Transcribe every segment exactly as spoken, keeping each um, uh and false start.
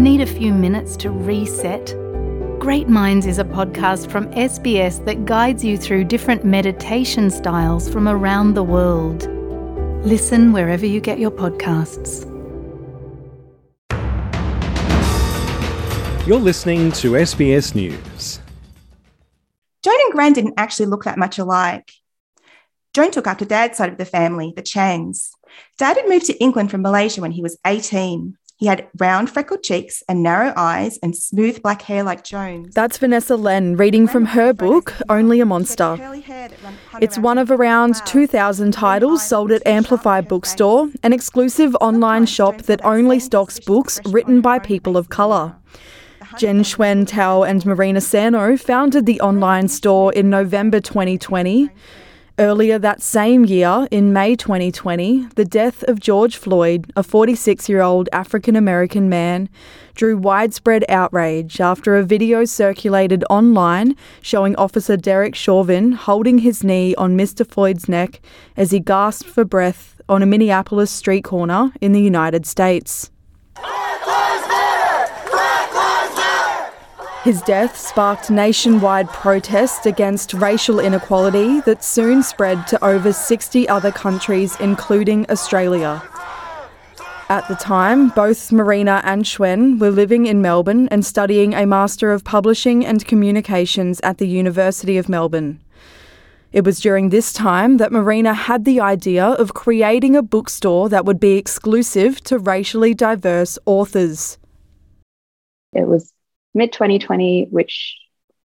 Need a few minutes to reset? Great Minds is a podcast from S B S that guides you through different meditation styles from around the world. Listen wherever you get your podcasts. You're listening to S B S News. Joan and Gran didn't actually look that much alike. Joan took after Dad's side of the family, the Changs. Dad had moved to England from Malaysia when he was eighteen. He had round freckled cheeks and narrow eyes and smooth black hair like Joan's. That's Vanessa Len reading from her book, Only a Monster. It's one of around two thousand titles sold at Amplify Bookstore, an exclusive online shop that only stocks books written by people of colour. Jen Schwen Tao and Marina Sano founded the online store in November twenty twenty. Earlier that same year, in May twenty twenty, the death of George Floyd, a forty-six-year-old African-American man, drew widespread outrage after a video circulated online showing Officer Derek Chauvin holding his knee on Mister Floyd's neck as he gasped for breath on a Minneapolis street corner in the United States. His death sparked nationwide protest against racial inequality that soon spread to over sixty other countries, including Australia. At the time, both Marina and Schwen were living in Melbourne and studying a Master of Publishing and Communications at the University of Melbourne. It was during this time that Marina had the idea of creating a bookstore that would be exclusive to racially diverse authors. It was mid twenty twenty, which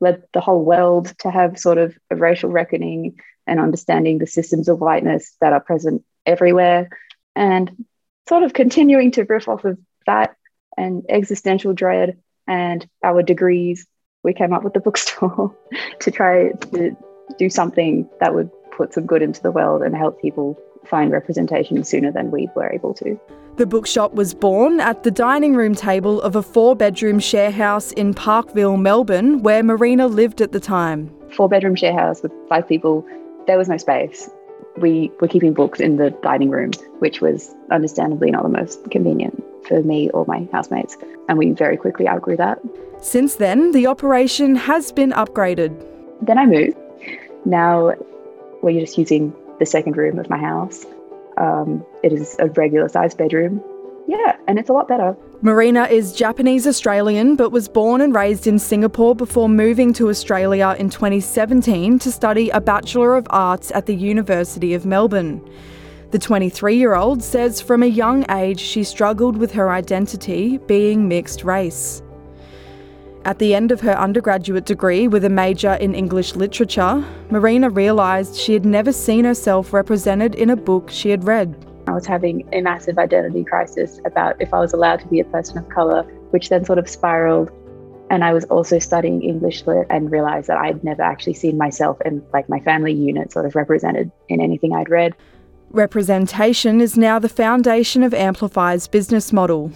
led the whole world to have sort of a racial reckoning and understanding the systems of whiteness that are present everywhere, and sort of continuing to riff off of that and existential dread and our degrees, we came up with the bookstore to try to do something that would put some good into the world and help people find representation sooner than we were able to. The bookshop was born at the dining room table of a four-bedroom share house in Parkville, Melbourne, where Marina lived at the time. Four-bedroom share house with five people, there was no space. We were keeping books in the dining room, which was understandably not the most convenient for me or my housemates, and we very quickly outgrew that. Since then, the operation has been upgraded. Then I moved. Now we're just using the second room of my house. Um, it is a regular sized bedroom. Yeah, and it's a lot better. Marina is Japanese-Australian but was born and raised in Singapore before moving to Australia in twenty seventeen to study a Bachelor of Arts at the University of Melbourne. The twenty-three-year-old says from a young age she struggled with her identity being mixed race. At the end of her undergraduate degree with a major in English literature, Marina realised she had never seen herself represented in a book she had read. I was having a massive identity crisis about if I was allowed to be a person of colour, which then sort of spiralled. And I was also studying English lit and realised that I'd never actually seen myself and like my family unit sort of represented in anything I'd read. Representation is now the foundation of Amplify's business model.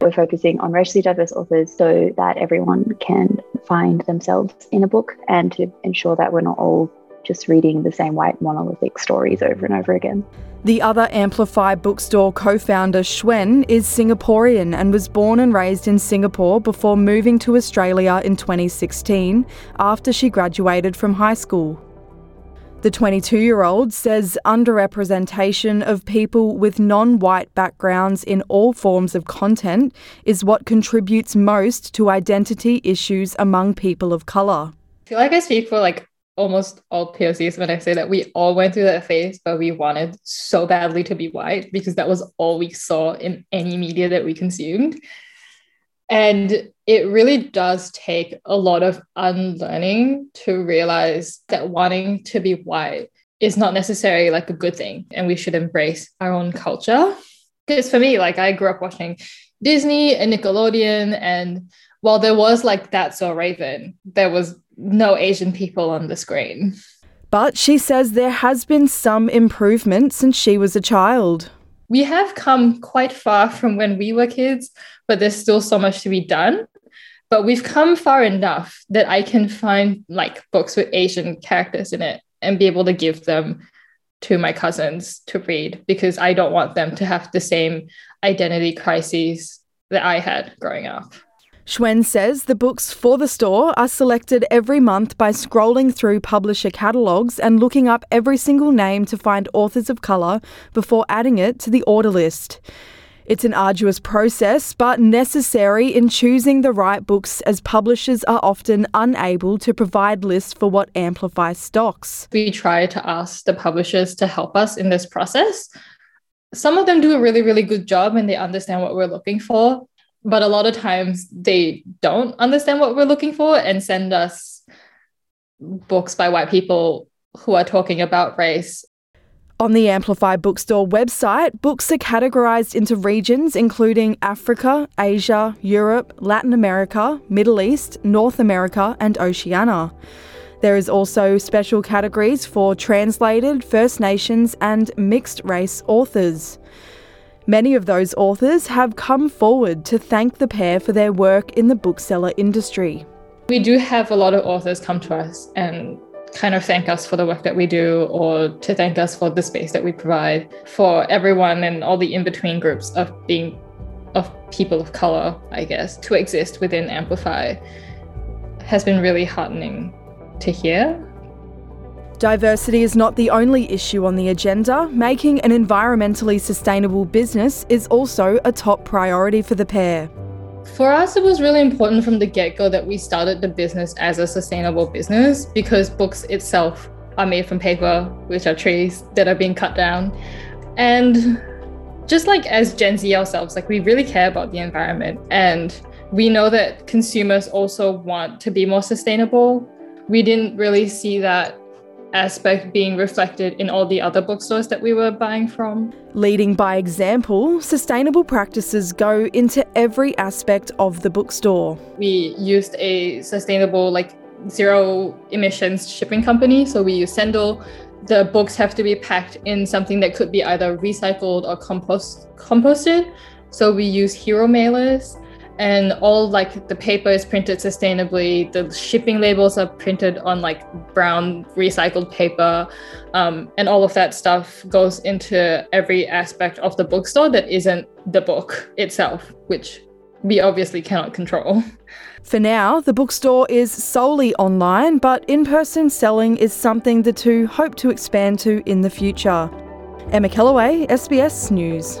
We're focusing on racially diverse authors so that everyone can find themselves in a book and to ensure that we're not all just reading the same white monolithic stories over and over again. The other Amplify Bookstore co-founder, Schwen, is Singaporean and was born and raised in Singapore before moving to Australia in twenty sixteen after she graduated from high school. The twenty-two-year-old says underrepresentation of people with non-white backgrounds in all forms of content is what contributes most to identity issues among people of colour. I feel like I speak for like almost all P O Cs when I say that we all went through that phase where we wanted so badly to be white because that was all we saw in any media that we consumed. And it really does take a lot of unlearning to realize that wanting to be white is not necessarily like a good thing, and we should embrace our own culture. Because for me, like I grew up watching Disney and Nickelodeon, and while there was like That's So Raven, there was no Asian people on the screen. But she says there has been some improvement since she was a child. We have come quite far from when we were kids, but there's still so much to be done. But we've come far enough that I can find like books with Asian characters in it and be able to give them to my cousins to read because I don't want them to have the same identity crises that I had growing up. Schwen says the books for the store are selected every month by scrolling through publisher catalogues and looking up every single name to find authors of colour before adding it to the order list. It's an arduous process, but necessary in choosing the right books, as publishers are often unable to provide lists for what Amplify stocks. We try to ask the publishers to help us in this process. Some of them do a really, really good job and they understand what we're looking for, but a lot of times they don't understand what we're looking for and send us books by white people who are talking about race. On the Amplify Bookstore website, books are categorised into regions including Africa, Asia, Europe, Latin America, Middle East, North America and Oceania. There is also special categories for translated, First Nations and mixed-race authors. Many of those authors have come forward to thank the pair for their work in the bookseller industry. We do have a lot of authors come to us and kind of thank us for the work that we do, or to thank us for the space that we provide for everyone and all the in-between groups of being of people of color, I guess, to exist within Amplify has been really heartening to hear. Diversity is not the only issue on the agenda. Making an environmentally sustainable business is also a top priority for the pair. For us, it was really important from the get-go that we started the business as a sustainable business, because books itself are made from paper, which are trees that are being cut down. And just like as Gen Z ourselves, like we really care about the environment. And we know that consumers also want to be more sustainable. We didn't really see that aspect being reflected in all the other bookstores that we were buying from. Leading by example, sustainable practices go into every aspect of the bookstore. We used a sustainable, like zero emissions shipping company. So we use Sendle. The books have to be packed in something that could be either recycled or compost composted. So we use Hero Mailers. And all like the paper is printed sustainably. The shipping labels are printed on like brown recycled paper. Um, and all of that stuff goes into every aspect of the bookstore that isn't the book itself, which we obviously cannot control. For now, the bookstore is solely online, but in-person selling is something the two hope to expand to in the future. Emma Kellaway, S B S News.